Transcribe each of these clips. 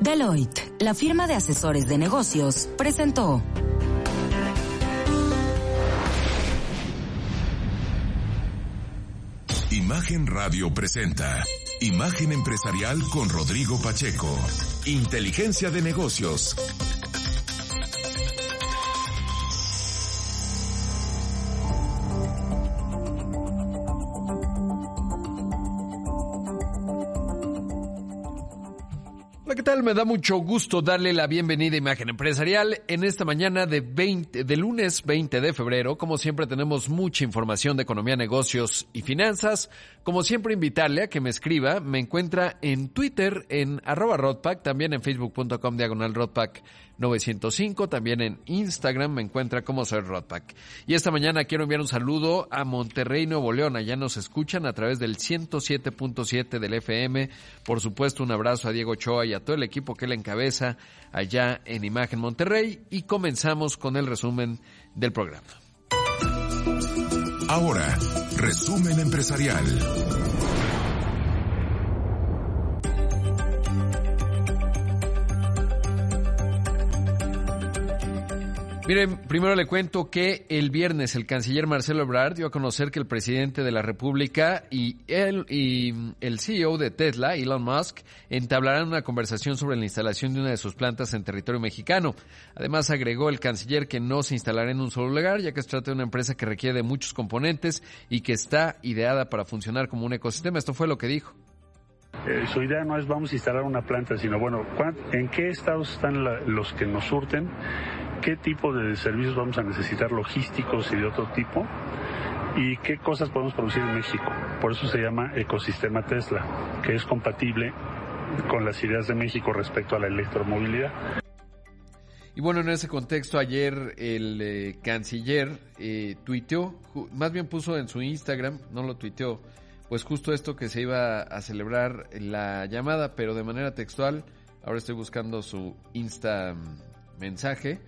Deloitte, la firma de asesores de negocios, presentó Imagen Radio presenta Imagen Empresarial con Rodrigo Pacheco. Inteligencia de negocios. ¿Qué tal? Me da mucho gusto darle la bienvenida a Imagen Empresarial en esta mañana de lunes 20 de febrero. Como siempre tenemos mucha información de economía, negocios y finanzas. Como siempre invitarle a que me escriba. Me encuentra en Twitter en @Rodpack, también en facebook.com/Rodpack905, también en Instagram me encuentra como soy Rodpack. Y esta mañana quiero enviar un saludo a Monterrey, Nuevo León. Allá nos escuchan a través del 107.7 del FM. Por supuesto, un abrazo a Diego Ochoa y a todo el equipo que le encabeza allá en Imagen Monterrey, y comenzamos con el resumen del programa. Ahora, resumen empresarial. Miren, primero le cuento que el viernes el canciller Marcelo Ebrard dio a conocer que el presidente de la República y el CEO de Tesla, Elon Musk, entablarán una conversación sobre la instalación de una de sus plantas en territorio mexicano. Además, agregó el canciller que no se instalará en un solo lugar, ya que se trata de una empresa que requiere de muchos componentes y que está ideada para funcionar como un ecosistema. Esto fue lo que dijo. Su idea no es vamos a instalar una planta, sino bueno, ¿en qué estados están los que nos surten? ¿Qué tipo de servicios vamos a necesitar, logísticos y de otro tipo? ¿Y qué cosas podemos producir en México? Por eso se llama ecosistema Tesla, que es compatible con las ideas de México respecto a la electromovilidad. Y bueno, en ese contexto, ayer el canciller tuiteó, más bien puso en su Instagram, no lo tuiteó, pues justo esto, que se iba a celebrar la llamada, pero de manera textual. Ahora estoy buscando su Insta mensaje.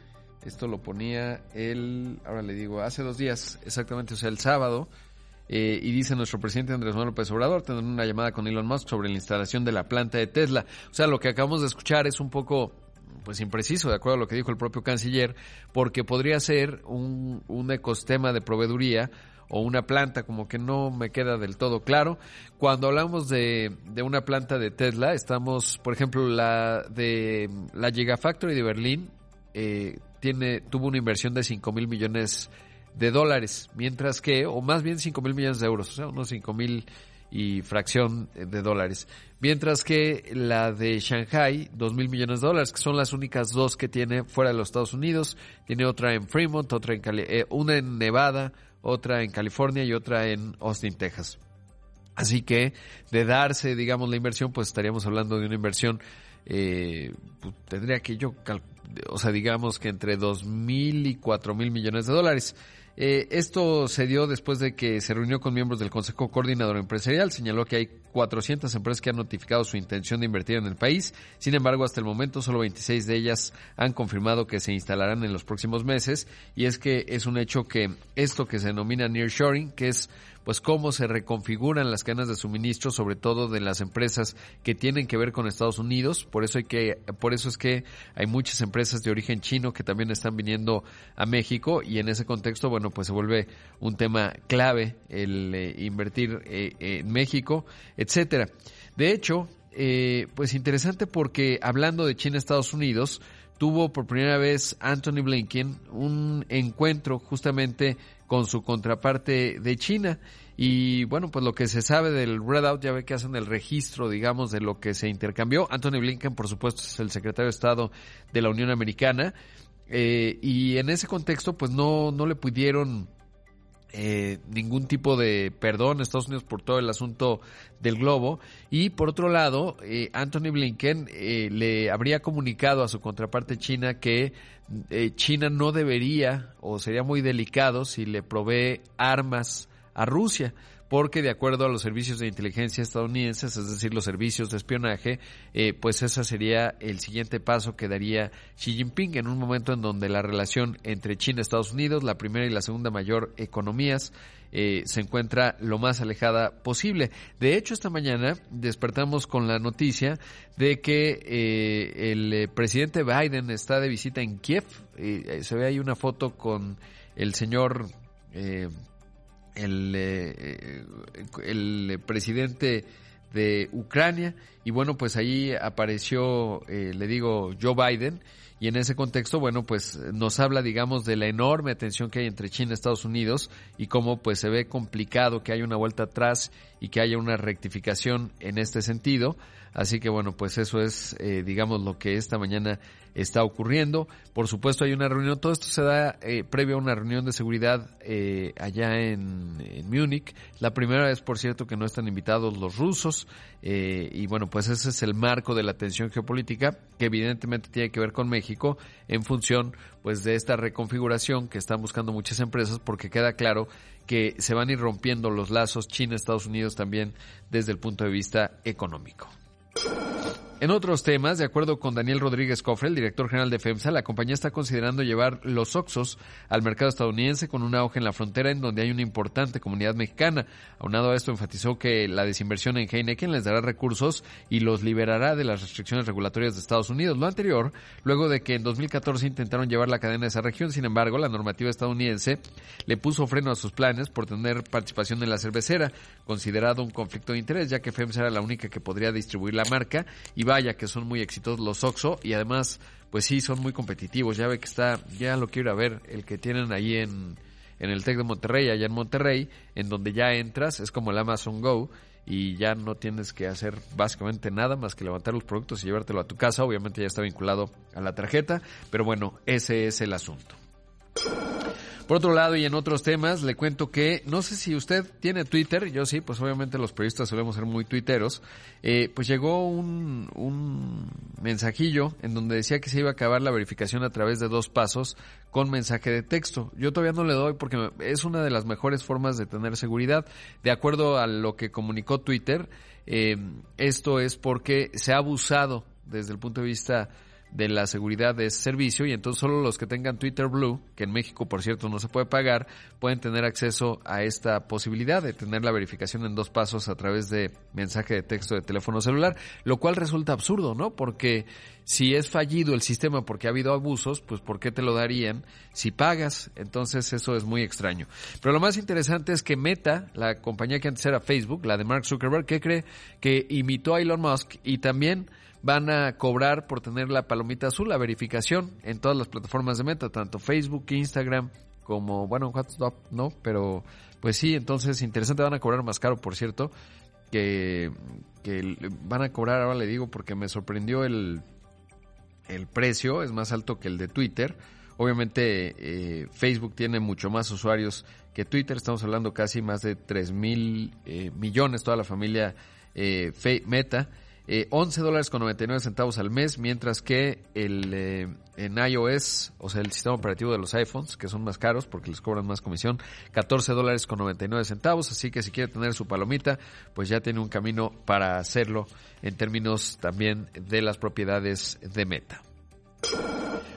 Esto lo ponía hace 2 días exactamente, o sea, el sábado. Y dice: nuestro presidente Andrés Manuel López Obrador tendrá una llamada con Elon Musk sobre la instalación de la planta de Tesla. O sea, lo que acabamos de escuchar es un poco, pues, impreciso, de acuerdo a lo que dijo el propio canciller, porque podría ser un ecosistema de proveeduría o una planta, como que no me queda del todo claro. Cuando hablamos de una planta de Tesla, estamos, por ejemplo, la de la Gigafactory de Berlín, tuvo una inversión de $5,000 millones, mientras que, o más bien $5,000 millones, o sea, unos $5,000 y fracción, mientras que la de Shanghai, $2,000 millones, que son las únicas dos que tiene fuera de los Estados Unidos. Tiene otra en Fremont, otra en una en Nevada, otra en California y otra en Austin, Texas. Así que, de darse, digamos, la inversión, pues estaríamos hablando de una inversión, digamos que entre $2,000 y $4,000 millones. Esto se dio después de que se reunió con miembros del Consejo Coordinador Empresarial. Señaló que hay 400 empresas que han notificado su intención de invertir en el país. Sin embargo, hasta el momento, solo 26 de ellas han confirmado que se instalarán en los próximos meses. Y es que es un hecho que esto que se denomina nearshoring, que es, pues, cómo se reconfiguran las cadenas de suministro, sobre todo de las empresas que tienen que ver con Estados Unidos. Por eso es que hay muchas empresas de origen chino que también están viniendo a México, y en ese contexto, bueno, pues se vuelve un tema clave el invertir en México, etcétera. De hecho, pues interesante, porque hablando de China, Estados Unidos tuvo por primera vez Anthony Blinken un encuentro justamente con su contraparte de China. Y bueno, pues lo que se sabe del readout, ya ve que hacen el registro, digamos, de lo que se intercambió. Anthony Blinken, por supuesto, es el secretario de Estado de la Unión Americana, y en ese contexto, pues no le pudieron ningún tipo de perdón a Estados Unidos por todo el asunto del globo. Y por otro lado, Anthony Blinken le habría comunicado a su contraparte china que China no debería, o sería muy delicado si le provee armas a Rusia, porque de acuerdo a los servicios de inteligencia estadounidenses, es decir, los servicios de espionaje, pues ese sería el siguiente paso que daría Xi Jinping en un momento en donde la relación entre China y Estados Unidos, la primera y la segunda mayor economías, se encuentra lo más alejada posible. De hecho, esta mañana despertamos con la noticia de que el presidente Biden está de visita en Kiev. Se ve ahí una foto con el señor... El presidente de Ucrania, y bueno, pues ahí apareció, Joe Biden, y en ese contexto, bueno, pues nos habla, digamos, de la enorme tensión que hay entre China y Estados Unidos, y cómo pues se ve complicado que haya una vuelta atrás y que haya una rectificación en este sentido. Así que bueno, pues eso es, digamos, lo que esta mañana está ocurriendo. Por supuesto hay una reunión, todo esto se da previo a una reunión de seguridad allá en Múnich. La primera vez, por cierto, que no están invitados los rusos. Y bueno, pues ese es el marco de la tensión geopolítica, que evidentemente tiene que ver con México en función pues de esta reconfiguración que están buscando muchas empresas, porque queda claro que se van a ir rompiendo los lazos China-Estados Unidos también desde el punto de vista económico. En otros temas, de acuerdo con Daniel Rodríguez Cofre, el director general de FEMSA, la compañía está considerando llevar los Oxxos al mercado estadounidense con un auge en la frontera en donde hay una importante comunidad mexicana. Aunado a esto, enfatizó que la desinversión en Heineken les dará recursos y los liberará de las restricciones regulatorias de Estados Unidos. Lo anterior, luego de que en 2014 intentaron llevar la cadena a esa región. Sin embargo, la normativa estadounidense le puso freno a sus planes por tener participación en la cervecera, considerado un conflicto de interés, ya que FEMSA era la única que podría distribuir la marca. Y vaya que son muy exitosos los Oxxo, y además, pues sí, son muy competitivos. Ya ve que está, ya lo quiero ir a ver, el que tienen ahí en el TEC de Monterrey, allá en Monterrey, en donde ya entras, es como el Amazon Go, y ya no tienes que hacer básicamente nada más que levantar los productos y llevártelo a tu casa. Obviamente ya está vinculado a la tarjeta, pero bueno, ese es el asunto. Por otro lado, y en otros temas, le cuento que, no sé si usted tiene Twitter, yo sí, pues obviamente los periodistas solemos ser muy tuiteros, pues llegó un mensajillo en donde decía que se iba a acabar la verificación a través de 2 pasos con mensaje de texto. Yo todavía no le doy porque es una de las mejores formas de tener seguridad. De acuerdo a lo que comunicó Twitter, esto es porque se ha abusado desde el punto de vista de la seguridad de ese servicio, y entonces solo los que tengan Twitter Blue, que en México por cierto no se puede pagar, pueden tener acceso a esta posibilidad de tener la verificación en 2 pasos a través de mensaje de texto de teléfono celular, lo cual resulta absurdo, ¿no? Porque si es fallido el sistema porque ha habido abusos, pues ¿por qué te lo darían si pagas? Entonces eso es muy extraño. Pero lo más interesante es que Meta, la compañía que antes era Facebook, la de Mark Zuckerberg, que cree que imitó a Elon Musk, y también van a cobrar por tener la palomita azul, la verificación en todas las plataformas de Meta, tanto Facebook, Instagram, como, bueno, WhatsApp, ¿no? Pero, pues sí, entonces, interesante, van a cobrar más caro, por cierto, que van a cobrar, ahora le digo, porque me sorprendió el precio, es más alto que el de Twitter. Obviamente, Facebook tiene mucho más usuarios que Twitter, estamos hablando casi más de 3,000 millones, toda la familia Meta, $11.99 al mes, mientras que en iOS, o sea, el sistema operativo de los iPhones, que son más caros porque les cobran más comisión, $14.99. Así que si quiere tener su palomita, pues ya tiene un camino para hacerlo en términos también de las propiedades de Meta.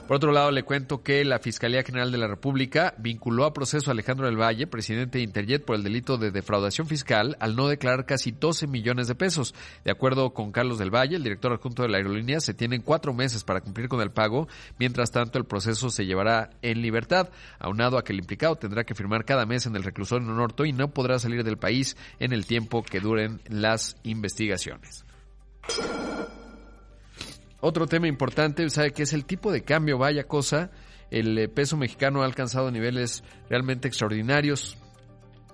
Por otro lado, le cuento que la Fiscalía General de la República vinculó a proceso a Alejandro del Valle, presidente de Interjet, por el delito de defraudación fiscal al no declarar casi 12 millones de pesos. De acuerdo con Carlos del Valle, el director adjunto de la aerolínea, se tienen 4 meses para cumplir con el pago. Mientras tanto, el proceso se llevará en libertad, aunado a que el implicado tendrá que firmar cada mes en el reclusorio norte y no podrá salir del país en el tiempo que duren las investigaciones. Otro tema importante, ¿sabe qué es el tipo de cambio? Vaya cosa, el peso mexicano ha alcanzado niveles realmente extraordinarios.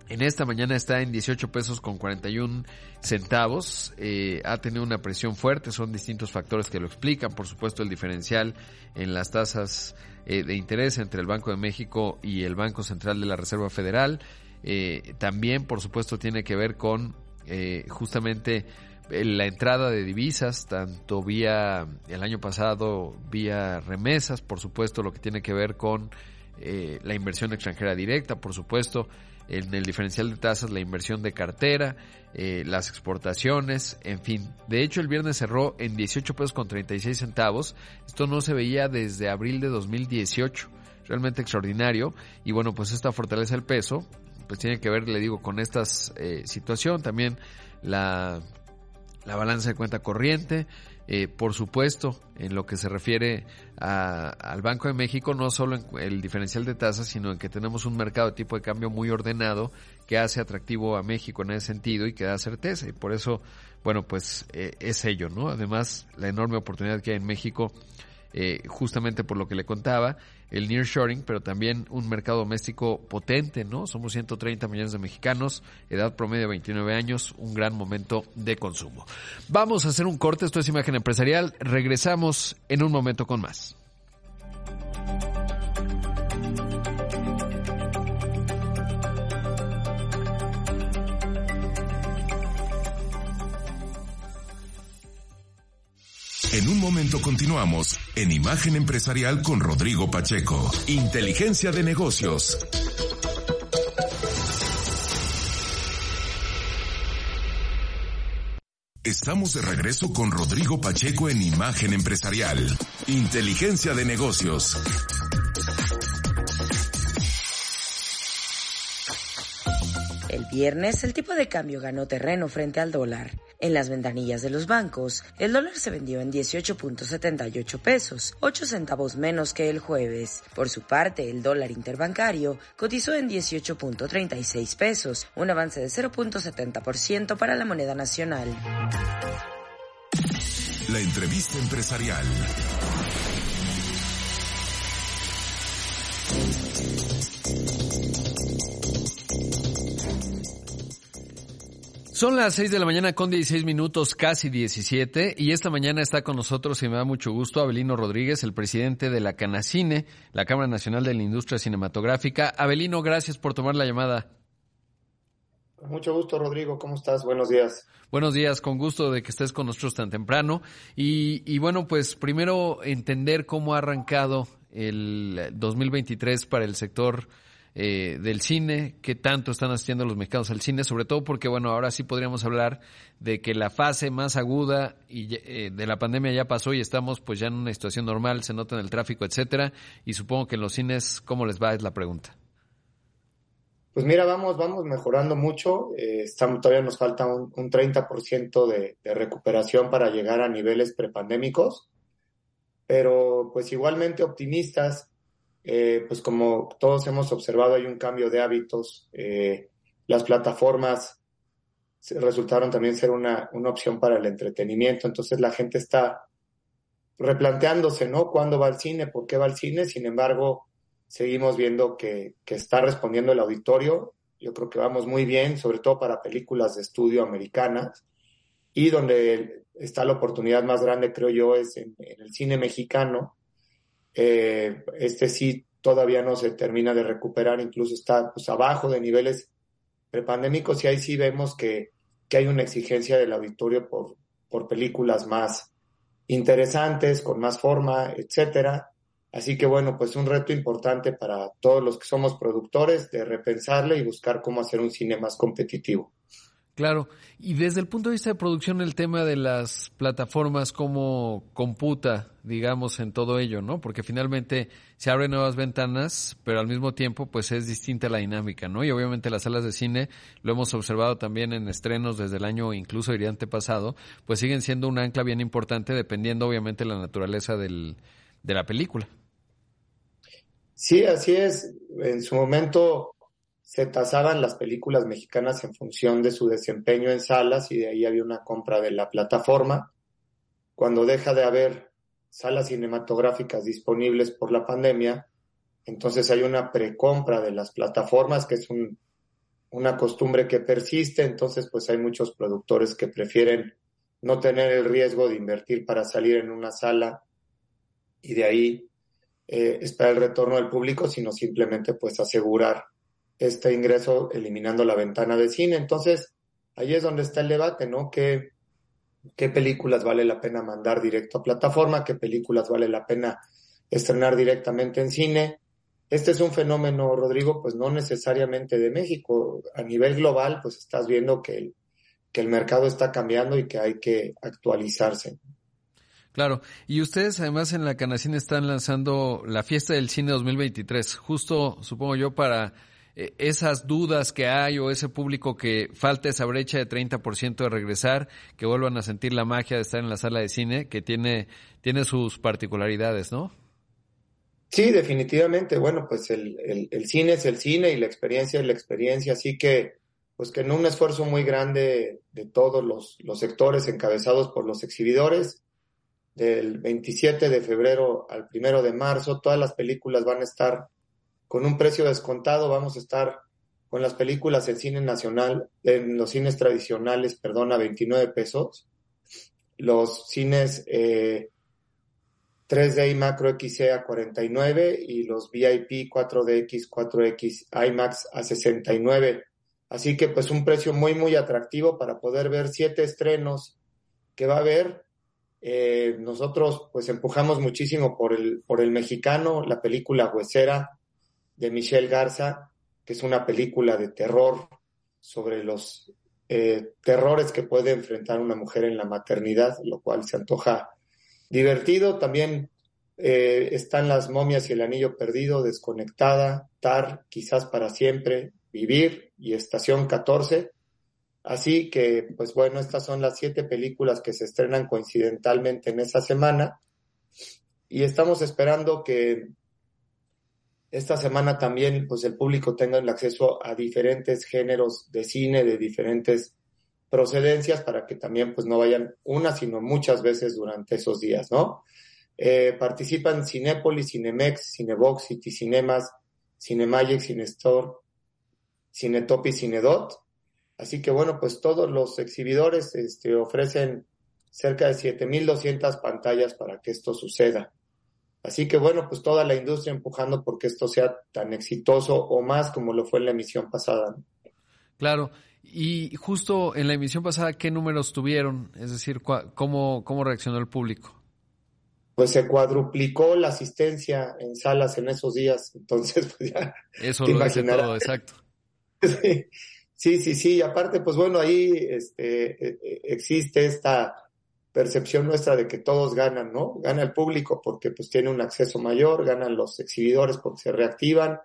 En esta mañana está en $18.41, ha tenido una presión fuerte, son distintos factores que lo explican, por supuesto el diferencial en las tasas de interés entre el Banco de México y el Banco Central de la Reserva Federal, También, por supuesto, tiene que ver con justamente la entrada de divisas, tanto vía el año pasado, vía remesas, por supuesto, lo que tiene que ver con la inversión extranjera directa, por supuesto, en el diferencial de tasas, la inversión de cartera, las exportaciones, en fin. De hecho, el viernes cerró en $18.36. Esto no se veía desde abril de 2018. Realmente extraordinario. Y bueno, pues esta fortaleza del peso, pues tiene que ver, le digo, con esta situación. También la balanza de cuenta corriente. Por supuesto, en lo que se refiere al Banco de México, no solo en el diferencial de tasas, sino en que tenemos un mercado de tipo de cambio muy ordenado que hace atractivo a México en ese sentido y que da certeza. Y por eso, bueno, pues es ello, ¿no? Además, la enorme oportunidad que hay en México, justamente por lo que le contaba, el nearshoring, pero también un mercado doméstico potente, ¿no? Somos 130 millones de mexicanos, edad promedio de 29 años, un gran momento de consumo. Vamos a hacer un corte, esto es Imagen Empresarial, regresamos en un momento con más. En un momento continuamos en Imagen Empresarial con Rodrigo Pacheco. Inteligencia de negocios. Estamos de regreso con Rodrigo Pacheco en Imagen Empresarial. Inteligencia de negocios. El viernes, el tipo de cambio ganó terreno frente al dólar. En las ventanillas de los bancos, el dólar se vendió en $18.78, 8 centavos menos que el jueves. Por su parte, el dólar interbancario cotizó en $18.36, un avance de 0.70% para la moneda nacional. La entrevista empresarial. Son las 6 de la mañana con 16 minutos, casi 17, y esta mañana está con nosotros, y me da mucho gusto, Abelino Rodríguez, el presidente de la Canacine, la Cámara Nacional de la Industria Cinematográfica. Abelino, gracias por tomar la llamada. Mucho gusto, Rodrigo. ¿Cómo estás? Buenos días. Buenos días, con gusto de que estés con nosotros tan temprano. Y bueno, pues primero entender cómo ha arrancado el 2023 para el sector del cine, qué tanto están asistiendo los mexicanos al cine, sobre todo porque, bueno, ahora sí podríamos hablar de que la fase más aguda y de la pandemia ya pasó y estamos pues ya en una situación normal, se nota en el tráfico, etcétera, y supongo que en los cines, ¿cómo les va? Es la pregunta. Pues mira, vamos mejorando mucho, todavía nos falta un 30% de recuperación para llegar a niveles prepandémicos, pero pues igualmente optimistas. Pues como todos hemos observado, hay un cambio de hábitos. Las plataformas resultaron también ser una opción para el entretenimiento. Entonces la gente está replanteándose, ¿no? ¿Cuándo va al cine? ¿Por qué va al cine? Sin embargo, seguimos viendo que está respondiendo el auditorio. Yo creo que vamos muy bien, sobre todo para películas de estudio americanas. Y donde está la oportunidad más grande, creo yo, es en el cine mexicano. Este sí todavía no se termina de recuperar, incluso está pues abajo de niveles prepandémicos, y ahí sí vemos que hay una exigencia del auditorio por películas más interesantes, con más forma, etcétera. Así que bueno, pues un reto importante para todos los que somos productores de repensarle y buscar cómo hacer un cine más competitivo. Claro, y desde el punto de vista de producción, el tema de las plataformas, ¿cómo computa, digamos, en todo ello, no? Porque finalmente se abren nuevas ventanas, pero al mismo tiempo, pues es distinta la dinámica, ¿no? Y obviamente las salas de cine, lo hemos observado también en estrenos desde el año, incluso diría antepasado, pues siguen siendo un ancla bien importante, dependiendo obviamente la naturaleza de la película. Sí, así es. En su momento se tasaban las películas mexicanas en función de su desempeño en salas y de ahí había una compra de la plataforma. Cuando deja de haber salas cinematográficas disponibles por la pandemia, entonces hay una precompra de las plataformas, que es una costumbre que persiste. Entonces pues hay muchos productores que prefieren no tener el riesgo de invertir para salir en una sala y de ahí esperar el retorno del público, sino simplemente pues asegurar este ingreso eliminando la ventana de cine. Entonces, ahí es donde está el debate, ¿no? ¿Qué películas vale la pena mandar directo a plataforma? ¿Qué películas vale la pena estrenar directamente en cine? Este es un fenómeno, Rodrigo, pues no necesariamente de México. A nivel global, pues estás viendo que el mercado está cambiando y que hay que actualizarse. Claro, y ustedes además en la Canacine están lanzando la Fiesta del Cine 2023, justo, supongo yo, para esas dudas que hay o ese público que falta esa brecha de 30% de regresar, que vuelvan a sentir la magia de estar en la sala de cine, que tiene sus particularidades, ¿no? Sí, definitivamente. Bueno, pues el cine es el cine y la experiencia es la experiencia, así que pues que en un esfuerzo muy grande de todos los sectores encabezados por los exhibidores, del 27 de febrero al 1 de marzo, todas las películas van a estar con un precio descontado. Vamos a estar con las películas en cine nacional, en los cines tradicionales, a 29 pesos. Los cines 3D y Macro XC a 49 y los VIP 4DX, 4X IMAX a 69. Así que pues un precio muy, muy atractivo para poder ver 7 estrenos que va a haber. Nosotros pues empujamos muchísimo por el mexicano, la película Huesera de Michelle Garza, que es una película de terror sobre los terrores que puede enfrentar una mujer en la maternidad, lo cual se antoja divertido. También están Las momias y el anillo perdido, Desconectada, Tar, Quizás para siempre, Vivir y Estación 14. Así que, pues bueno, estas son las 7 películas que se estrenan coincidentalmente en esa semana y estamos esperando que esta semana también pues el público tenga el acceso a diferentes géneros de cine, de diferentes procedencias, para que también pues no vayan una, sino muchas veces durante esos días, ¿no? Participan Cinépolis, Cinemex, Cinebox, Citicinemas, Cinemagic, Cinestore, Cinetop y Cinedot. Así que bueno, pues todos los exhibidores ofrecen cerca de 7,200 pantallas para que esto suceda. Así que bueno, pues toda la industria empujando porque esto sea tan exitoso o más como lo fue en la emisión pasada. Claro, y justo en la emisión pasada, ¿qué números tuvieron? Es decir, ¿cómo reaccionó el público? Pues se cuadruplicó la asistencia en salas en esos días, entonces pues ya eso te lo imaginarás. Dice todo, exacto. Sí. Sí, y aparte, pues bueno, ahí existe esta percepción nuestra de que todos ganan, ¿no? Gana el público porque pues tiene un acceso mayor, ganan los exhibidores porque se reactivan,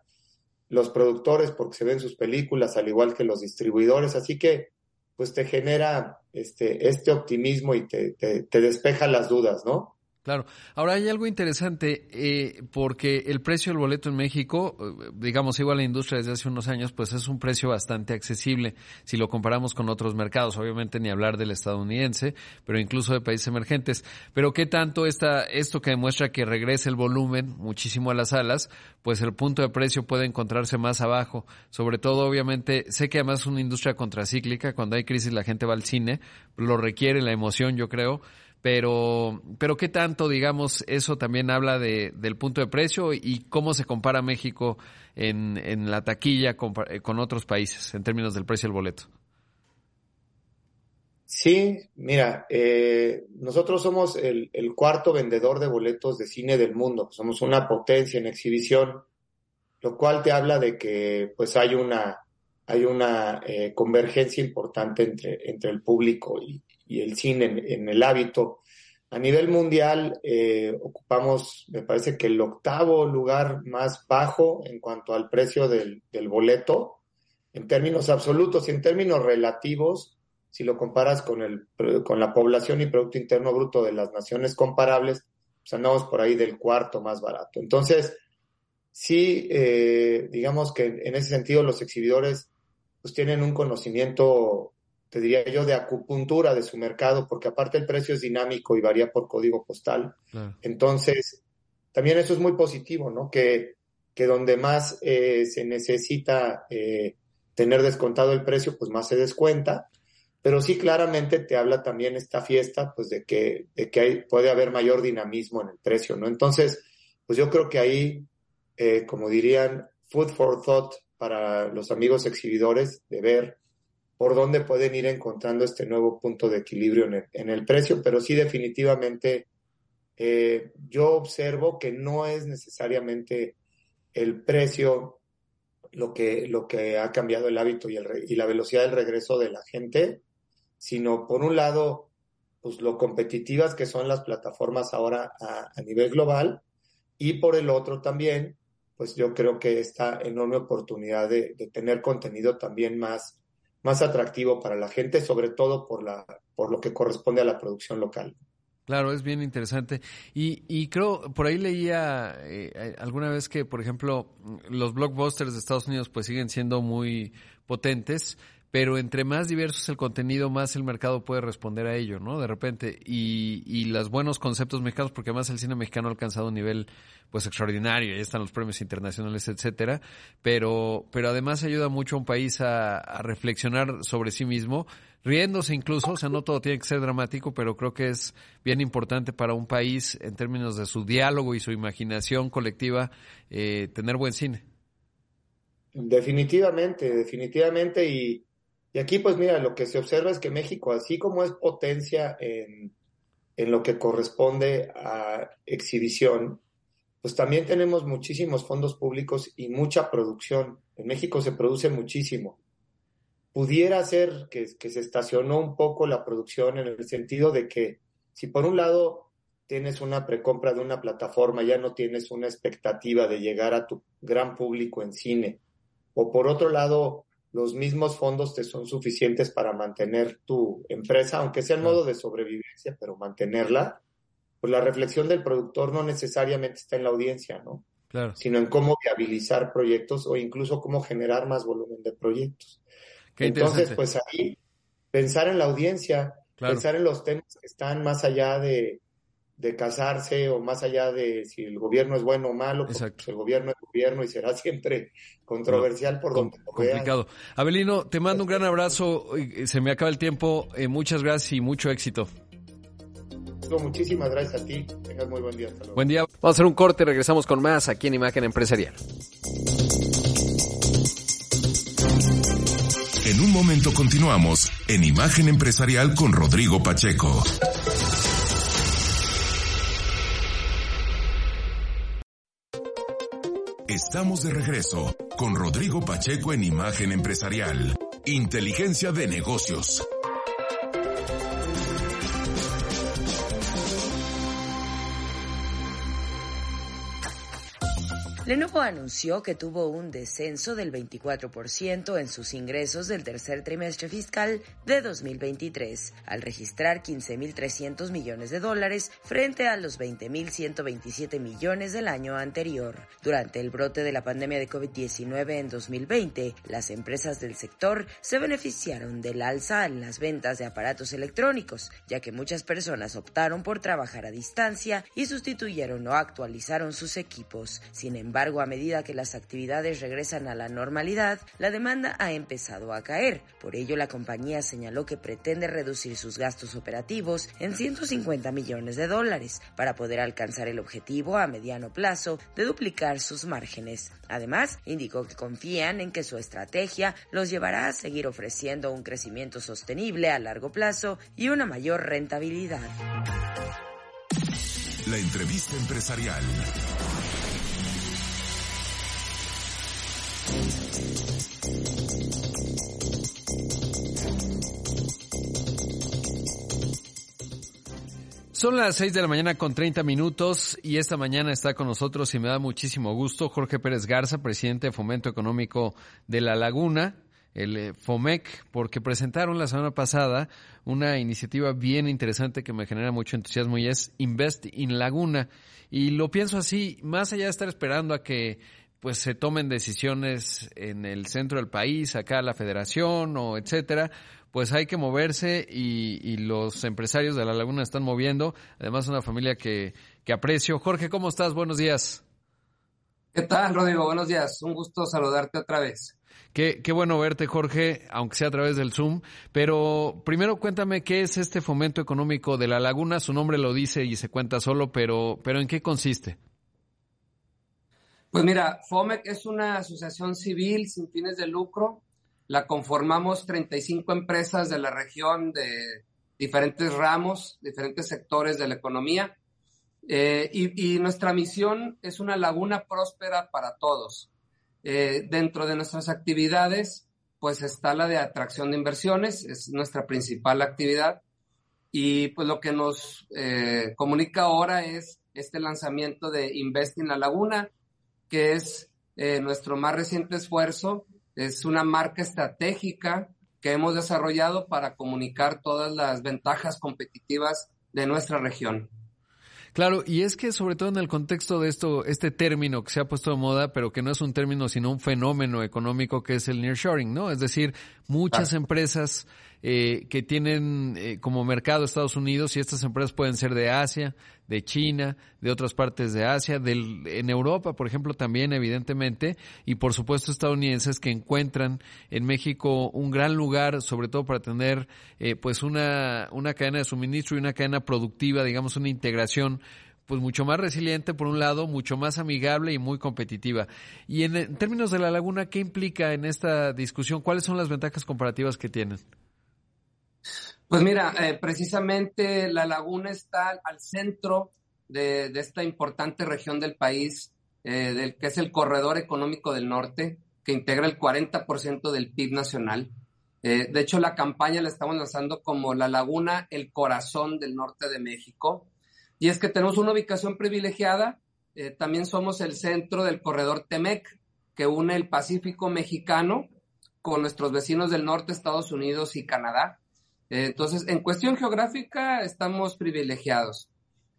los productores porque se ven sus películas, al igual que los distribuidores, así que pues te genera este optimismo y te despeja las dudas, ¿no? Claro. Ahora hay algo interesante, porque el precio del boleto en México, digamos, igual a la industria desde hace unos años, pues es un precio bastante accesible si lo comparamos con otros mercados, obviamente ni hablar del estadounidense, pero incluso de países emergentes. Pero qué tanto esto que demuestra que regresa el volumen muchísimo a las salas, pues el punto de precio puede encontrarse más abajo. Sobre todo, obviamente, sé que además es una industria contracíclica, cuando hay crisis la gente va al cine, lo requiere la emoción, yo creo. Pero qué tanto, digamos, eso también habla del punto de precio y cómo se compara México en la taquilla con otros países en términos del precio del boleto. Sí, mira, nosotros somos el cuarto vendedor de boletos de cine del mundo. Somos una potencia en exhibición, lo cual te habla de que pues hay una convergencia importante entre el público y el cine en el hábito. A nivel mundial ocupamos, me parece que el 8º lugar más bajo en cuanto al precio del boleto, en términos absolutos y en términos relativos, si lo comparas con la población y Producto Interno Bruto de las naciones comparables, pues andamos por ahí del 4º más barato. Entonces, sí, digamos que en ese sentido los exhibidores pues tienen un conocimiento, te diría yo, de acupuntura de su mercado, porque aparte el precio es dinámico y varía por código postal. Claro. Entonces, también eso es muy positivo, ¿no? Que donde más se necesita tener descontado el precio, pues más se descuenta. Pero sí, claramente te habla también esta fiesta, pues de que puede haber mayor dinamismo en el precio, ¿no? Entonces, pues yo creo que ahí, como dirían, food for thought, para los amigos exhibidores de ver por dónde pueden ir encontrando este nuevo punto de equilibrio en el precio, pero sí definitivamente yo observo que no es necesariamente el precio lo que ha cambiado el hábito y la velocidad del regreso de la gente, sino por un lado, pues lo competitivas que son las plataformas ahora a nivel global, y por el otro también, pues yo creo que esta enorme oportunidad de tener contenido también más atractivo para la gente, sobre todo por lo que corresponde a la producción local. Claro, es bien interesante. Y creo, por ahí leía alguna vez que, por ejemplo, los blockbusters de Estados Unidos pues siguen siendo muy potentes, pero entre más diverso es el contenido, más el mercado puede responder a ello, ¿no? De repente. Y los buenos conceptos mexicanos, porque además el cine mexicano ha alcanzado un nivel pues extraordinario, ahí están los premios internacionales, etcétera, pero además ayuda mucho a un país a reflexionar sobre sí mismo, riéndose incluso, o sea, no todo tiene que ser dramático, pero creo que es bien importante para un país en términos de su diálogo y su imaginación colectiva tener buen cine. Definitivamente, y aquí pues mira, lo que se observa es que México, así como es potencia en lo que corresponde a exhibición, pues también tenemos muchísimos fondos públicos y mucha producción. En México se produce muchísimo. Pudiera ser que se estacionó un poco la producción en el sentido de que si por un lado tienes una precompra de una plataforma, ya no tienes una expectativa de llegar a tu gran público en cine, o por otro lado los mismos fondos te son suficientes para mantener tu empresa, aunque sea en modo de sobrevivencia, pero mantenerla, pues la reflexión del productor no necesariamente está en la audiencia, ¿no? Claro. Sino en cómo viabilizar proyectos o incluso cómo generar más volumen de proyectos. Qué entonces, pues ahí, pensar en la audiencia, claro, pensar en los temas que están más allá de casarse o más allá de si el gobierno es bueno o malo, pues el gobierno es gobierno y será siempre controversial por donde lo veas. Complicado. Abelino, te mando un gran abrazo, se me acaba el tiempo, muchas gracias y mucho éxito. Muchísimas gracias a ti. Tengas muy buen día. Hasta luego. Buen día. Vamos a hacer un corte y regresamos con más aquí en Imagen Empresarial. En un momento continuamos en Imagen Empresarial con Rodrigo Pacheco. Estamos de regreso con Rodrigo Pacheco en Imagen Empresarial. Inteligencia de negocios. Lenovo anunció que tuvo un descenso del 24% en sus ingresos del tercer trimestre fiscal de 2023, al registrar $15,300 millones frente a los $20,127 millones del año anterior. Durante el brote de la pandemia de COVID-19 en 2020, las empresas del sector se beneficiaron del alza en las ventas de aparatos electrónicos, ya que muchas personas optaron por trabajar a distancia y sustituyeron o actualizaron sus equipos. Sin embargo, a medida que las actividades regresan a la normalidad, la demanda ha empezado a caer. Por ello, la compañía señaló que pretende reducir sus gastos operativos en $150 millones para poder alcanzar el objetivo a mediano plazo de duplicar sus márgenes. Además, indicó que confían en que su estrategia los llevará a seguir ofreciendo un crecimiento sostenible a largo plazo y una mayor rentabilidad. La entrevista empresarial. Son las 6 de la mañana con 30 minutos y esta mañana está con nosotros y me da muchísimo gusto Jorge Pérez Garza, presidente de Fomento Económico de La Laguna, el FOMEC, porque presentaron la semana pasada una iniciativa bien interesante que me genera mucho entusiasmo y es Invest in Laguna. Y lo pienso así, más allá de estar esperando a que pues se tomen decisiones en el centro del país, acá la federación o etcétera, pues hay que moverse y los empresarios de La Laguna están moviendo, además una familia que aprecio. Jorge, ¿cómo estás? Buenos días. ¿Qué tal, Rodrigo? Buenos días, un gusto saludarte otra vez. Qué bueno verte, Jorge, aunque sea a través del Zoom, pero primero cuéntame qué es este Fomento Económico de La Laguna, su nombre lo dice y se cuenta solo, pero ¿en qué consiste? Pues mira, FOMEC es una asociación civil sin fines de lucro. La conformamos 35 empresas de la región de diferentes ramos, diferentes sectores de la economía. Y nuestra misión es una laguna próspera para todos. Dentro de nuestras actividades, pues está la de atracción de inversiones, es nuestra principal actividad. Y pues lo que nos comunica ahora es este lanzamiento de Invest in Laguna, que es nuestro más reciente esfuerzo. Es una marca estratégica que hemos desarrollado para comunicar todas las ventajas competitivas de nuestra región. Claro, y es que sobre todo en el contexto de esto, este término que se ha puesto de moda, pero que no es un término sino un fenómeno económico, que es el nearshoring, ¿no? Es decir, muchas empresas que tienen como mercado Estados Unidos, y estas empresas pueden ser de Asia, de China, de otras partes de Asia, en Europa, por ejemplo, también evidentemente, y por supuesto estadounidenses que encuentran en México un gran lugar, sobre todo para tener pues una cadena de suministro y una cadena productiva, digamos una integración pues mucho más resiliente por un lado, mucho más amigable y muy competitiva. Y en términos de La Laguna, ¿qué implica en esta discusión? ¿Cuáles son las ventajas comparativas que tienen? Pues mira, precisamente La Laguna está al centro de esta importante región del país, del que es el corredor económico del norte, que integra el 40% del PIB nacional. De hecho, la campaña la estamos lanzando como La Laguna, el corazón del norte de México. Y es que tenemos una ubicación privilegiada, también somos el centro del corredor T-MEC, que une el Pacífico mexicano con nuestros vecinos del norte, Estados Unidos y Canadá. Entonces, en cuestión geográfica estamos privilegiados.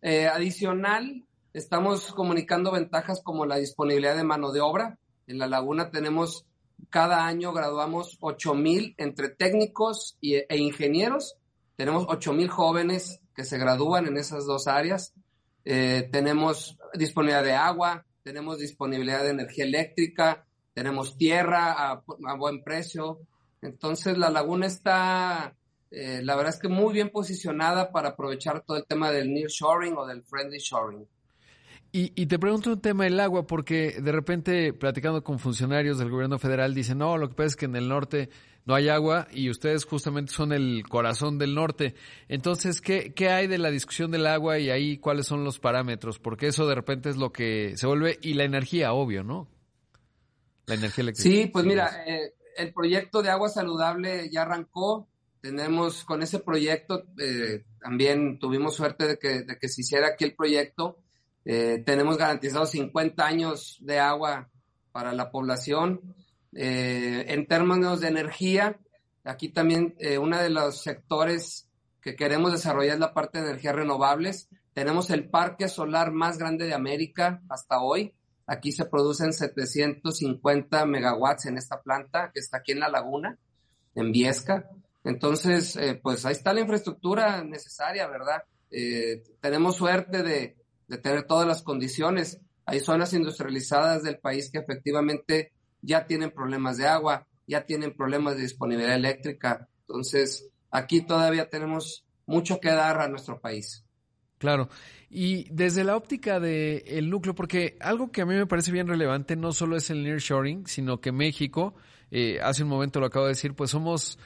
Adicional, estamos comunicando ventajas como la disponibilidad de mano de obra. En La Laguna tenemos, cada año graduamos 8,000 entre técnicos e ingenieros. Tenemos 8,000 jóvenes que se gradúan en esas dos áreas. Tenemos disponibilidad de agua, tenemos disponibilidad de energía eléctrica, tenemos tierra a buen precio. Entonces, La Laguna está, la verdad es que muy bien posicionada para aprovechar todo el tema del nearshoring o del friendly shoring. Y te pregunto un tema del agua, porque de repente platicando con funcionarios del gobierno federal dicen, no, lo que pasa es que en el norte no hay agua y ustedes justamente son el corazón del norte. Entonces, ¿qué hay de la discusión del agua y ahí cuáles son los parámetros? Porque eso de repente es lo que se vuelve, y la energía, obvio, ¿no? La energía eléctrica. Sí, pues mira, el proyecto de agua saludable ya arrancó. Tenemos con ese proyecto, también tuvimos suerte de que se hiciera aquí el proyecto. Tenemos garantizados 50 años de agua para la población. En términos de energía, aquí también uno de los sectores que queremos desarrollar es la parte de energías renovables. Tenemos el parque solar más grande de América hasta hoy. Aquí se producen 750 megawatts en esta planta que está aquí en La Laguna, en Viesca. Entonces, pues ahí está la infraestructura necesaria, ¿verdad? Tenemos suerte de tener todas las condiciones. Hay zonas industrializadas del país que efectivamente ya tienen problemas de agua, ya tienen problemas de disponibilidad eléctrica. Entonces, aquí todavía tenemos mucho que dar a nuestro país. Claro, y desde la óptica del núcleo, porque algo que a mí me parece bien relevante no solo es el nearshoring, sino que México, hace un momento lo acabo de decir, pues somos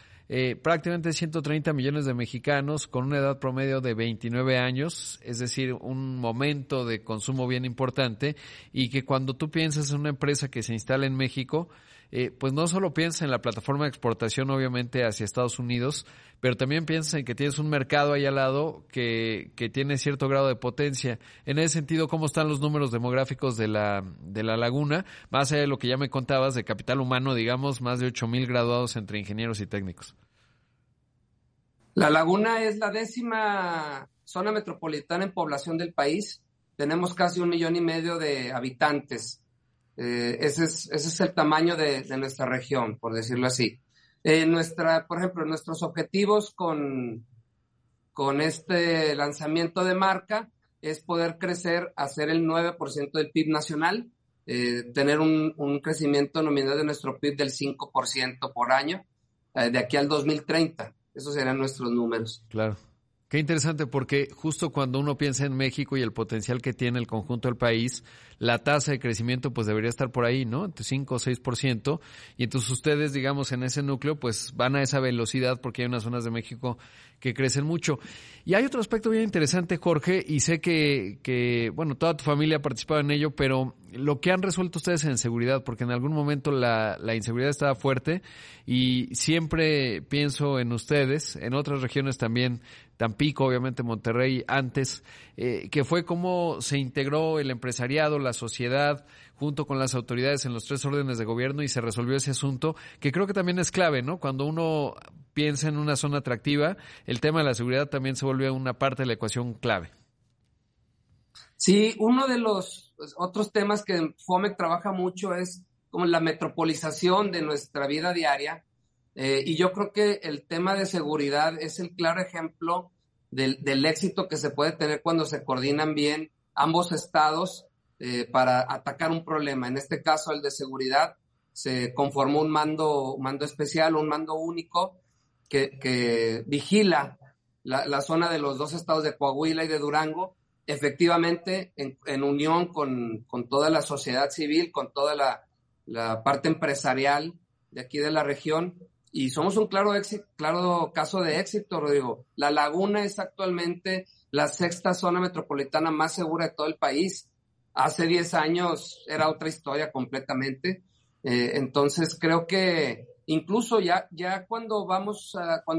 prácticamente 130 millones de mexicanos con una edad promedio de 29 años, es decir, un momento de consumo bien importante, y que cuando tú piensas en una empresa que se instala en México, pues no solo piensas en la plataforma de exportación obviamente hacia Estados Unidos, pero también piensas en que tienes un mercado ahí al lado que tiene cierto grado de potencia. En ese sentido, ¿cómo están los números demográficos de la Laguna? Más allá de lo que ya me contabas de capital humano, digamos, más de 8,000 graduados entre ingenieros y técnicos. La Laguna es la 10ª zona metropolitana en población del país. Tenemos casi 1,5 millones de habitantes. Ese es el tamaño de nuestra región, por decirlo así. Por ejemplo, nuestros objetivos con este lanzamiento de marca es poder crecer a ser el 9% del PIB nacional, tener un crecimiento nominal de nuestro PIB del 5% por año, de aquí al 2030. Esos serán nuestros números. Claro. Qué interesante, porque justo cuando uno piensa en México y el potencial que tiene el conjunto del país, la tasa de crecimiento pues debería estar por ahí, ¿no? Entre 5 o 6%. Y entonces ustedes, digamos, en ese núcleo pues van a esa velocidad porque hay unas zonas de México que crecen mucho. Y hay otro aspecto bien interesante, Jorge, y sé que bueno, toda tu familia ha participado en ello, pero lo que han resuelto ustedes en seguridad, porque en algún momento la inseguridad estaba fuerte y siempre pienso en ustedes, en otras regiones también, Tampico, obviamente Monterrey antes, que fue cómo se integró el empresariado, la sociedad, junto con las autoridades en los tres órdenes de gobierno y se resolvió ese asunto, que creo que también es clave, ¿no? Cuando uno piensa en una zona atractiva, el tema de la seguridad también se vuelve una parte de la ecuación clave. Sí, uno de los otros temas que FOMEC trabaja mucho es como la metropolización de nuestra vida diaria. Y yo creo que el tema de seguridad es el claro ejemplo del éxito que se puede tener cuando se coordinan bien ambos estados para atacar un problema. En este caso, el de seguridad, se conformó un mando especial, un mando único que vigila la zona de los dos estados de Coahuila y de Durango, efectivamente en unión con toda la sociedad civil, con toda la parte empresarial de aquí de la región. Y somos un claro caso de éxito, Rodrigo. La Laguna es actualmente la sexta zona metropolitana más segura de todo el país. Hace 10 años era otra historia completamente. Entonces creo que incluso ya cuando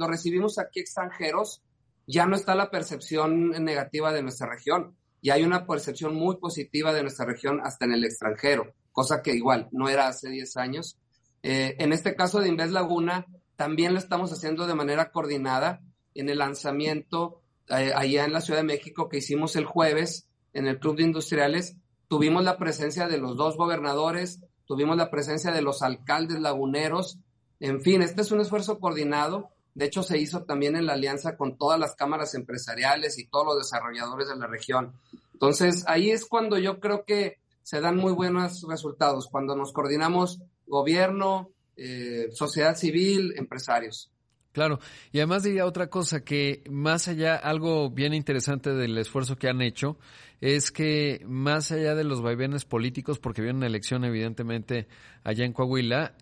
recibimos aquí extranjeros, ya no está la percepción negativa de nuestra región. Ya hay una percepción muy positiva de nuestra región hasta en el extranjero, cosa que igual no era hace 10 años. En este caso de Invest Laguna, también lo estamos haciendo de manera coordinada en el lanzamiento allá en la Ciudad de México que hicimos el jueves en el Club de Industriales. Tuvimos la presencia de los dos gobernadores, tuvimos la presencia de los alcaldes laguneros. En fin, este es un esfuerzo coordinado. De hecho, se hizo también en la alianza con todas las cámaras empresariales y todos los desarrolladores de la región. Entonces, ahí es cuando yo creo que se dan muy buenos resultados, cuando nos coordinamos gobierno, sociedad civil, empresarios. Claro, y además diría otra cosa, que más allá, algo bien interesante del esfuerzo que han hecho, es que más allá de los vaivenes políticos, porque viene una elección evidentemente allá en Coahuila,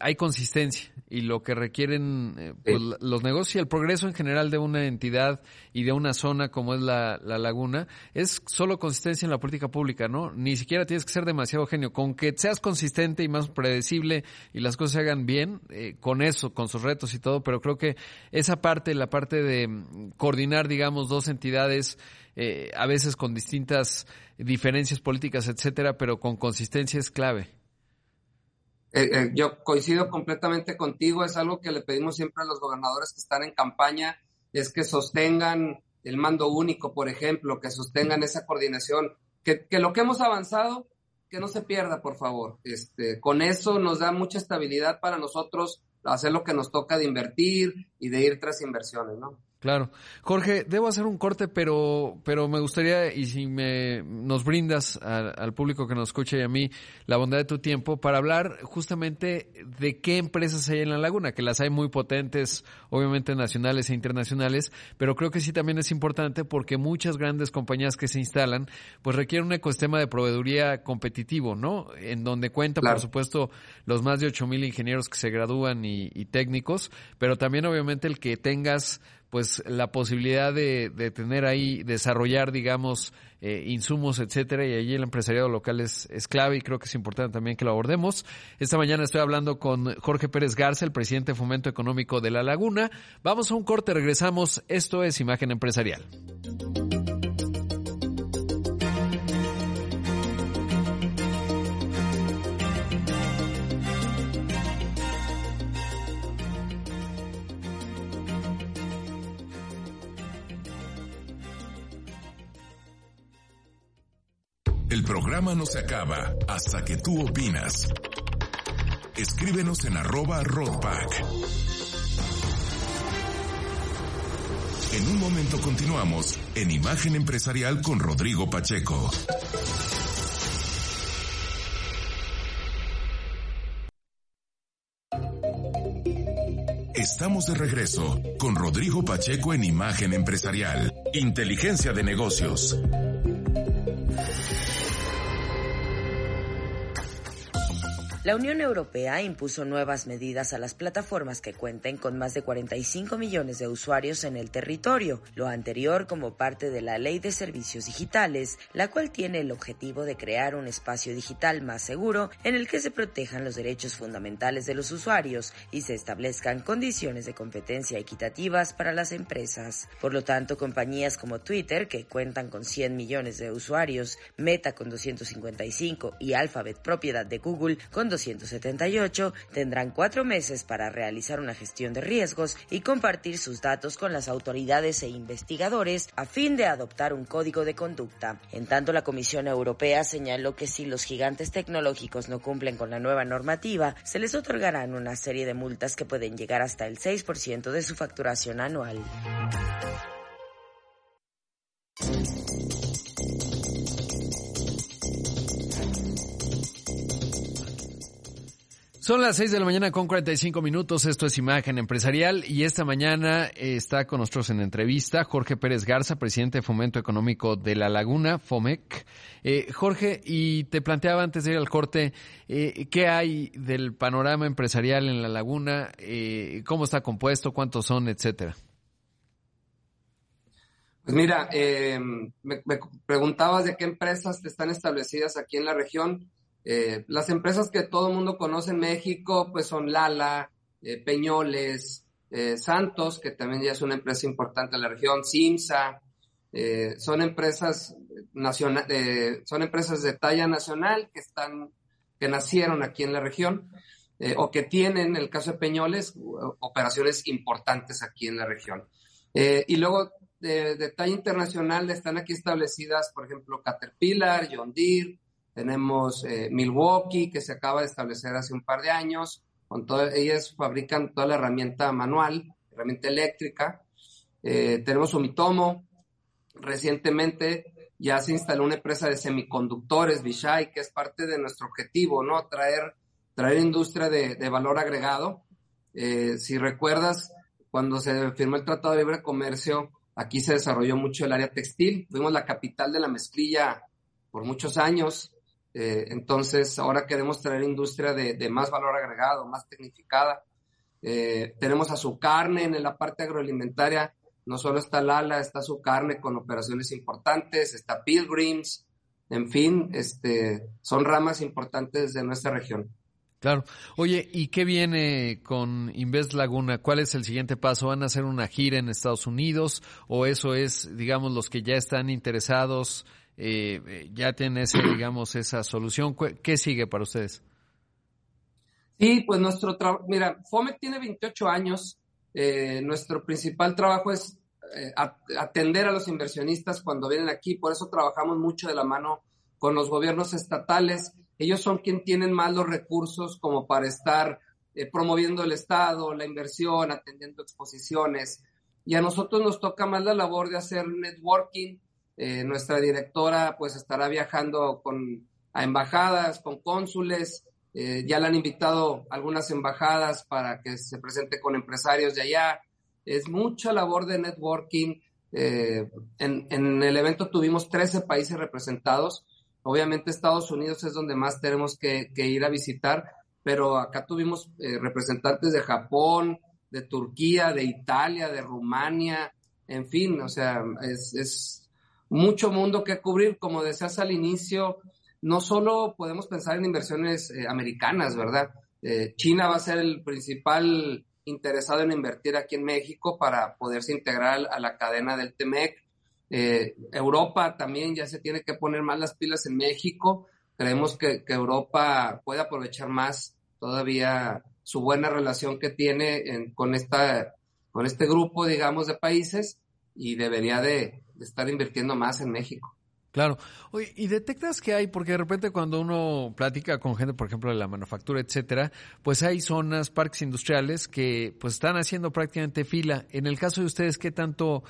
hay consistencia y lo que requieren pues, los negocios y el progreso en general de una entidad y de una zona como es la Laguna, es solo consistencia en la política pública, ¿no? Ni siquiera tienes que ser demasiado genio, con que seas consistente y más predecible y las cosas se hagan bien, con eso, con sus retos y todo, pero creo que esa parte, la parte de coordinar, digamos, dos entidades, a veces con distintas diferencias políticas, etcétera, pero con consistencia es clave. Yo coincido completamente contigo, es algo que le pedimos siempre a los gobernadores que están en campaña, es que sostengan el mando único, por ejemplo, que sostengan esa coordinación, que lo que hemos avanzado, que no se pierda, por favor. Con eso nos da mucha estabilidad para nosotros, hacer lo que nos toca de invertir y de ir tras inversiones, ¿no? Claro. Jorge, debo hacer un corte, pero me gustaría, y si nos brindas al público que nos escucha y a mí, la bondad de tu tiempo para hablar justamente de qué empresas hay en La Laguna, que las hay muy potentes, obviamente nacionales e internacionales, pero creo que sí también es importante porque muchas grandes compañías que se instalan, pues requieren un ecosistema de proveeduría competitivo, ¿no? En donde cuentan, claro, por supuesto, los más de 8,000 ingenieros que se gradúan y técnicos, pero también obviamente el que tengas pues la posibilidad de tener ahí, desarrollar, digamos, insumos, etcétera, y allí el empresariado local es clave y creo que es importante también que lo abordemos. Esta mañana estoy hablando con Jorge Pérez Garza, el presidente de Fomento Económico de La Laguna. Vamos a un corte, regresamos. Esto es Imagen Empresarial. El programa no se acaba hasta que tú opinas. Escríbenos en @roadback. En un momento continuamos en Imagen Empresarial con Rodrigo Pacheco. Estamos de regreso con Rodrigo Pacheco en Imagen Empresarial, Inteligencia de Negocios. La Unión Europea impuso nuevas medidas a las plataformas que cuenten con más de 45 millones de usuarios en el territorio, lo anterior como parte de la Ley de Servicios Digitales, la cual tiene el objetivo de crear un espacio digital más seguro en el que se protejan los derechos fundamentales de los usuarios y se establezcan condiciones de competencia equitativas para las empresas. Por lo tanto, compañías como Twitter, que cuentan con 100 millones de usuarios, Meta con 255 y Alphabet, propiedad de Google, con 278, tendrán 4 meses para realizar una gestión de riesgos y compartir sus datos con las autoridades e investigadores a fin de adoptar un código de conducta. En tanto, la Comisión Europea señaló que si los gigantes tecnológicos no cumplen con la nueva normativa, se les otorgarán una serie de multas que pueden llegar hasta el 6% de su facturación anual. Son las 6 de la mañana con 45 minutos, esto es Imagen Empresarial y esta mañana está con nosotros en entrevista Jorge Pérez Garza, presidente de Fomento Económico de La Laguna, FOMEC. Jorge, y te planteaba antes de ir al corte, ¿qué hay del panorama empresarial en La Laguna? ¿Cómo está compuesto? ¿Cuántos son? Etcétera. Pues mira, me preguntabas de qué empresas están establecidas aquí en la región. Las empresas que todo el mundo conoce en México, pues son Lala, Peñoles, Santos, que también ya es una empresa importante en la región, Simsa, son empresas de talla nacional que nacieron aquí en la región, o que tienen, en el caso de Peñoles, operaciones importantes aquí en la región. Y luego, de talla internacional, están aquí establecidas, por ejemplo, Caterpillar, John Deere. Tenemos Milwaukee, que se acaba de establecer hace un par de años. Ellas fabrican toda la herramienta manual, herramienta eléctrica. Tenemos Sumitomo. Recientemente ya se instaló una empresa de semiconductores, Vishay, que es parte de nuestro objetivo, ¿no? Traer industria de valor agregado. Si recuerdas, cuando se firmó el Tratado de Libre Comercio, aquí se desarrolló mucho el área textil. Fuimos la capital de la mezclilla por muchos años. Entonces, ahora queremos traer industria de más valor agregado, más tecnificada. Tenemos a Su Carne en la parte agroalimentaria. No solo está Lala, está Su Carne con operaciones importantes, está Pilgrims, en fin, son ramas importantes de nuestra región. Claro. Oye, ¿y qué viene con Invest Laguna? ¿Cuál es el siguiente paso? ¿Van a hacer una gira en Estados Unidos? ¿O eso es, digamos, los que ya están interesados? Ya tiene esa solución. ¿Qué sigue para ustedes? Sí, pues nuestro trabajo, mira, FOMEC tiene 28 años, nuestro principal trabajo es atender a los inversionistas cuando vienen aquí, por eso trabajamos mucho de la mano con los gobiernos estatales. Ellos son quienes tienen más los recursos como para estar promoviendo el Estado, la inversión, atendiendo exposiciones, y a nosotros nos toca más la labor de hacer networking. Nuestra directora pues estará viajando a embajadas, con cónsules, ya la han invitado a algunas embajadas para que se presente con empresarios de allá. Es mucha labor de networking. En el evento tuvimos 13 países representados. Obviamente Estados Unidos es donde más tenemos que ir a visitar, pero acá tuvimos representantes de Japón, de Turquía, de Italia, de Rumania, en fin, o sea, es mucho mundo que cubrir. Como decías al inicio, no solo podemos pensar en inversiones americanas, ¿verdad? China va a ser el principal interesado en invertir aquí en México para poderse integrar a la cadena del T-MEC. Europa también ya se tiene que poner más las pilas en México. Creemos que Europa puede aprovechar más todavía su buena relación que tiene con este grupo, digamos, de países, y debería de estar invirtiendo más en México. Claro. Oye, ¿y detectas que hay? Porque de repente cuando uno platica con gente, por ejemplo, de la manufactura, etcétera, pues hay zonas, parques industriales que pues están haciendo prácticamente fila. En el caso de ustedes, ¿qué tanto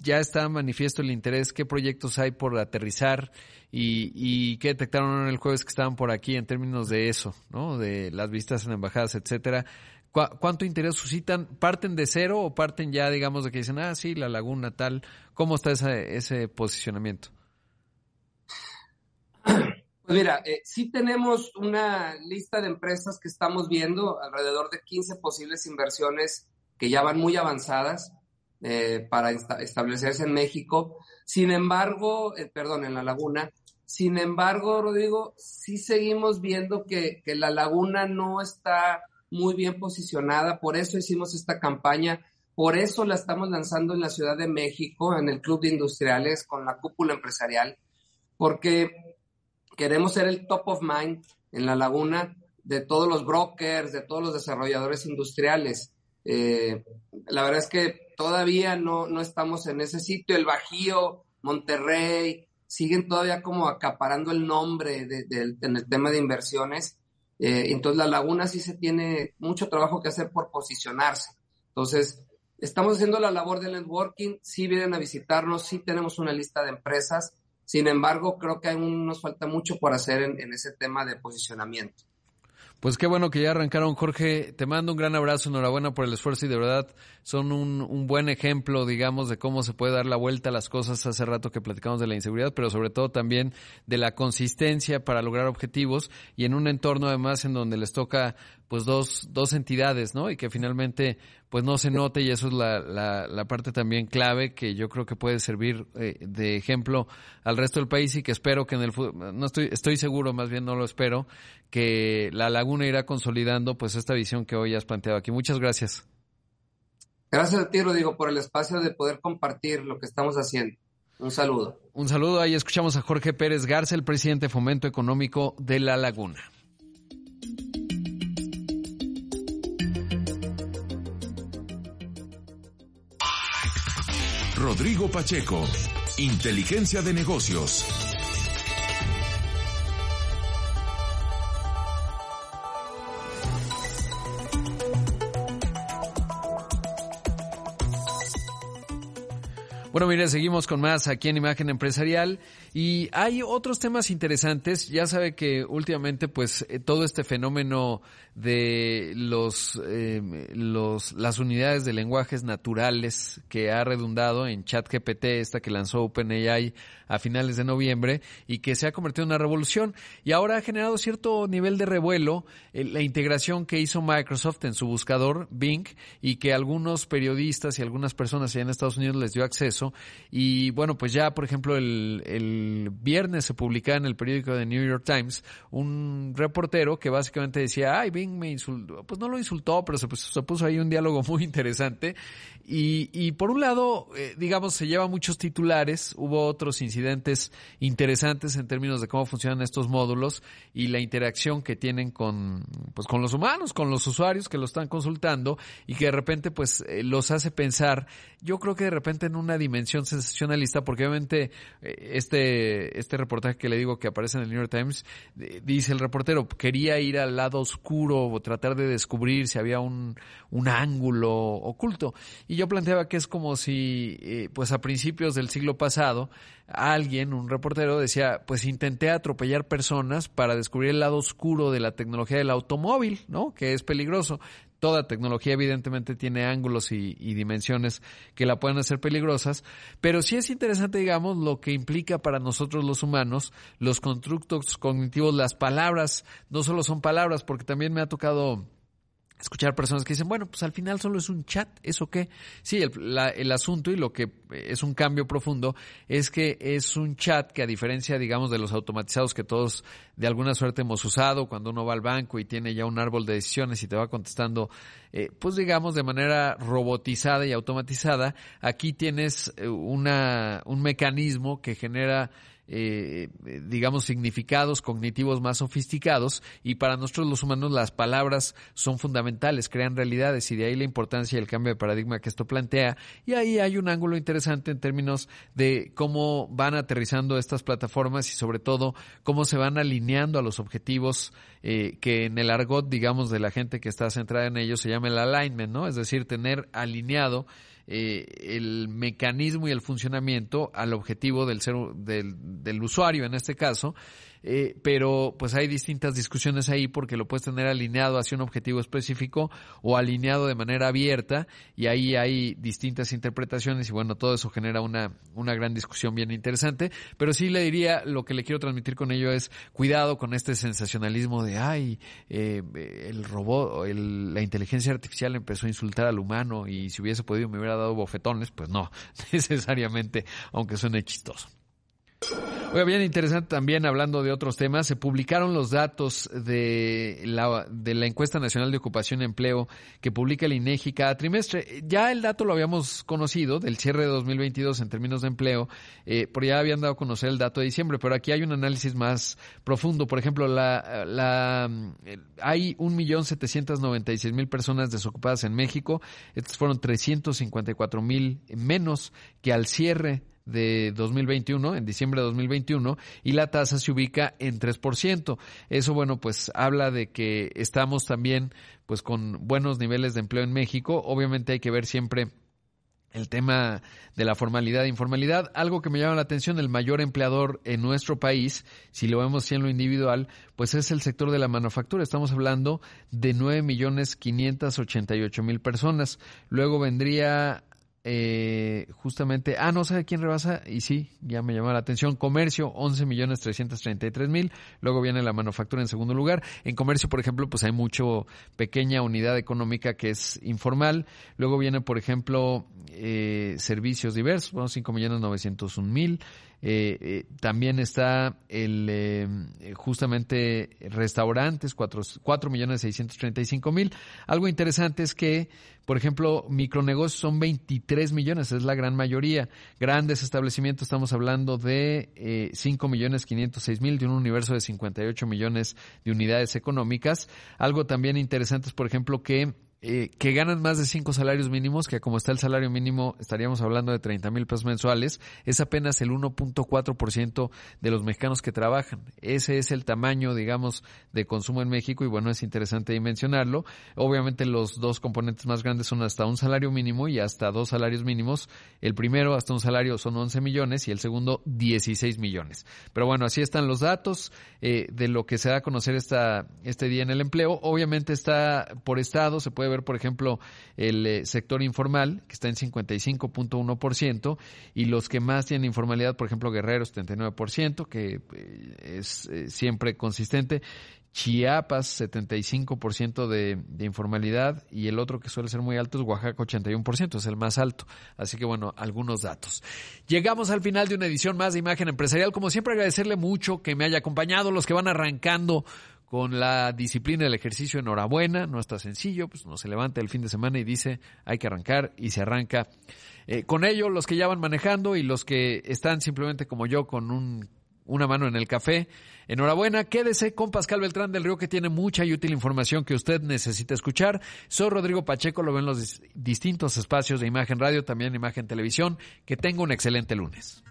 ya está manifiesto el interés? ¿Qué proyectos hay por aterrizar? ¿Y qué detectaron el jueves que estaban por aquí en términos de eso, ¿no? De las visitas en embajadas, etcétera. ¿Cuánto interés suscitan? ¿Parten de cero o parten ya, digamos, de que dicen, ah, sí, La Laguna, tal? ¿Cómo está ese posicionamiento? Pues mira, sí tenemos una lista de empresas que estamos viendo, alrededor de 15 posibles inversiones que ya van muy avanzadas para establecerse en México. Sin embargo, en La Laguna. Sin embargo, Rodrigo, sí seguimos viendo que La Laguna no está muy bien posicionada. Por eso hicimos esta campaña, por eso la estamos lanzando en la Ciudad de México, en el Club de Industriales, con la cúpula empresarial, porque queremos ser el top of mind en La Laguna de todos los brokers, de todos los desarrolladores industriales. La verdad es que todavía no estamos en ese sitio. El Bajío, Monterrey, siguen todavía como acaparando el nombre en el tema de inversiones. Entonces, La Laguna sí se tiene mucho trabajo que hacer por posicionarse. Entonces, estamos haciendo la labor del networking. Sí vienen a visitarnos, sí tenemos una lista de empresas. Sin embargo, creo que aún nos falta mucho por hacer en ese tema de posicionamiento. Pues qué bueno que ya arrancaron, Jorge. Te mando un gran abrazo, enhorabuena por el esfuerzo y de verdad son un buen ejemplo, digamos, de cómo se puede dar la vuelta a las cosas. Hace rato que platicamos de la inseguridad, pero sobre todo también de la consistencia para lograr objetivos y en un entorno además en donde les toca pues dos entidades, ¿no? Y que finalmente pues no se note, y eso es la parte también clave que yo creo que puede servir de ejemplo al resto del país, y que espero que en el futuro, estoy seguro, más bien no lo espero, que La Laguna irá consolidando pues esta visión que hoy has planteado aquí. Muchas gracias. Gracias a ti, Rodrigo, por el espacio de poder compartir lo que estamos haciendo. Un saludo. Un saludo. Ahí escuchamos a Jorge Pérez Garza, el presidente de Fomento Económico de La Laguna. Rodrigo Pacheco, Inteligencia de Negocios. Bueno, mire, seguimos con más aquí en Imagen Empresarial y hay otros temas interesantes. Ya sabe que últimamente pues todo este fenómeno de las unidades de lenguajes naturales que ha redundado en ChatGPT, esta que lanzó OpenAI a finales de noviembre y que se ha convertido en una revolución y ahora ha generado cierto nivel de revuelo la integración que hizo Microsoft en su buscador Bing y que algunos periodistas y algunas personas allá en Estados Unidos les dio acceso. Y bueno, pues ya, por ejemplo, el viernes se publicaba en el periódico de New York Times un reportero que básicamente decía, ay, Bing me insultó. Pues no lo insultó, pero se puso ahí un diálogo muy interesante. Y por un lado, digamos, se lleva muchos titulares. Hubo otros incidentes interesantes en términos de cómo funcionan estos módulos y la interacción que tienen con los humanos, con los usuarios que lo están consultando y que de repente pues los hace pensar. Yo creo que de repente en una dimensión sensacionalista, porque obviamente este reportaje que le digo que aparece en el New York Times, dice el reportero, quería ir al lado oscuro o tratar de descubrir si había un ángulo oculto. Y yo planteaba que es como si pues a principios del siglo pasado alguien, un reportero, decía, pues intenté atropellar personas para descubrir el lado oscuro de la tecnología del automóvil, ¿no? Que es peligroso. Toda tecnología evidentemente tiene ángulos y dimensiones que la pueden hacer peligrosas, pero sí es interesante, digamos, lo que implica para nosotros los humanos, los constructos cognitivos, las palabras. No solo son palabras, porque también me ha tocado escuchar personas que dicen, bueno, pues al final solo es un chat, ¿eso qué? Sí, el asunto y lo que es un cambio profundo es que es un chat que, a diferencia, digamos, de los automatizados que todos de alguna suerte hemos usado, cuando uno va al banco y tiene ya un árbol de decisiones y te va contestando, pues digamos, de manera robotizada y automatizada, aquí tienes un mecanismo que genera digamos, significados cognitivos más sofisticados, y para nosotros los humanos las palabras son fundamentales, crean realidades, y de ahí la importancia y el cambio de paradigma que esto plantea. Y ahí hay un ángulo interesante en términos de cómo van aterrizando estas plataformas y sobre todo cómo se van alineando a los objetivos que en el argot, digamos, de la gente que está centrada en ellos se llama el alignment, ¿no? Es decir, tener alineado el mecanismo y el funcionamiento al objetivo del usuario en este caso, pero pues hay distintas discusiones ahí porque lo puedes tener alineado hacia un objetivo específico o alineado de manera abierta, y ahí hay distintas interpretaciones y bueno, todo eso genera una gran discusión bien interesante. Pero sí le diría, lo que le quiero transmitir con ello es cuidado con este sensacionalismo de el robot, la inteligencia artificial empezó a insultar al humano y si hubiese podido me hubiera dado bofetones. Pues no necesariamente, aunque suene chistoso. Oiga, bien interesante también, hablando de otros temas, se publicaron los datos de la Encuesta Nacional de Ocupación y Empleo que publica el INEGI cada trimestre. Ya el dato lo habíamos conocido del cierre de 2022 en términos de empleo, porque ya habían dado a conocer el dato de diciembre, pero aquí hay un análisis más profundo. Por ejemplo, hay 1.796.000 personas desocupadas en México. Estos fueron 354.000 menos que al cierre de 2021, en diciembre de 2021, y la tasa se ubica en 3%. Eso, bueno, pues habla de que estamos también pues con buenos niveles de empleo en México. Obviamente hay que ver siempre el tema de la formalidad e informalidad. Algo que me llama la atención, el mayor empleador en nuestro país, si lo vemos así en lo individual, pues es el sector de la manufactura. Estamos hablando de 9.588.000 personas. Luego vendría justamente, no sé quién rebasa, y sí, ya me llamó la atención, comercio, 11.333.000, luego viene la manufactura en segundo lugar. En comercio, por ejemplo, pues hay mucho pequeña unidad económica que es informal. Luego viene, por ejemplo, servicios diversos, bueno, 5.901.000. También está justamente restaurantes, 4.635.000. Algo interesante es que, por ejemplo, micronegocios son 23 millones, es la gran mayoría. Grandes establecimientos, estamos hablando de 5.506.000, de un universo de 58 millones de unidades económicas. Algo también interesante es, por ejemplo, que ganan más de 5 salarios mínimos, que como está el salario mínimo estaríamos hablando de 30,000 pesos mensuales, es apenas el 1.4% de los mexicanos que trabajan. Ese es el tamaño, digamos, de consumo en México, y bueno, es interesante mencionarlo. Obviamente los dos componentes más grandes son hasta un salario mínimo y hasta dos salarios mínimos. El primero, hasta un salario, son 11 millones, y el segundo, 16 millones. Pero bueno, así están los datos de lo que se da a conocer este día en el empleo. Obviamente está por estado, se puede ver, por ejemplo, el sector informal, que está en 55.1%, y los que más tienen informalidad, por ejemplo, Guerrero, 79%, que es siempre consistente. Chiapas, 75% de informalidad, y el otro que suele ser muy alto es Oaxaca, 81%, es el más alto. Así que bueno, algunos datos. Llegamos al final de una edición más de Imagen Empresarial. Como siempre, agradecerle mucho que me haya acompañado. Los que van arrancando con la disciplina del ejercicio, enhorabuena, no está sencillo, pues uno se levanta el fin de semana y dice, hay que arrancar, y se arranca. Con ello, los que ya van manejando y los que están simplemente como yo con una mano en el café, enhorabuena. Quédese con Pascal Beltrán del Río, que tiene mucha y útil información que usted necesita escuchar. Soy Rodrigo Pacheco, lo ven los distintos espacios de Imagen Radio, también Imagen Televisión. Que tenga un excelente lunes.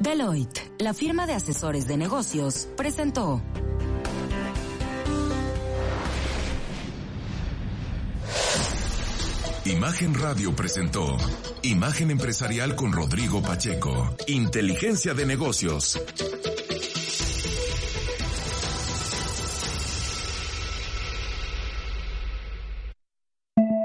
Deloitte, la firma de asesores de negocios, presentó Imagen Radio, presentó Imagen Empresarial con Rodrigo Pacheco. Inteligencia de negocios.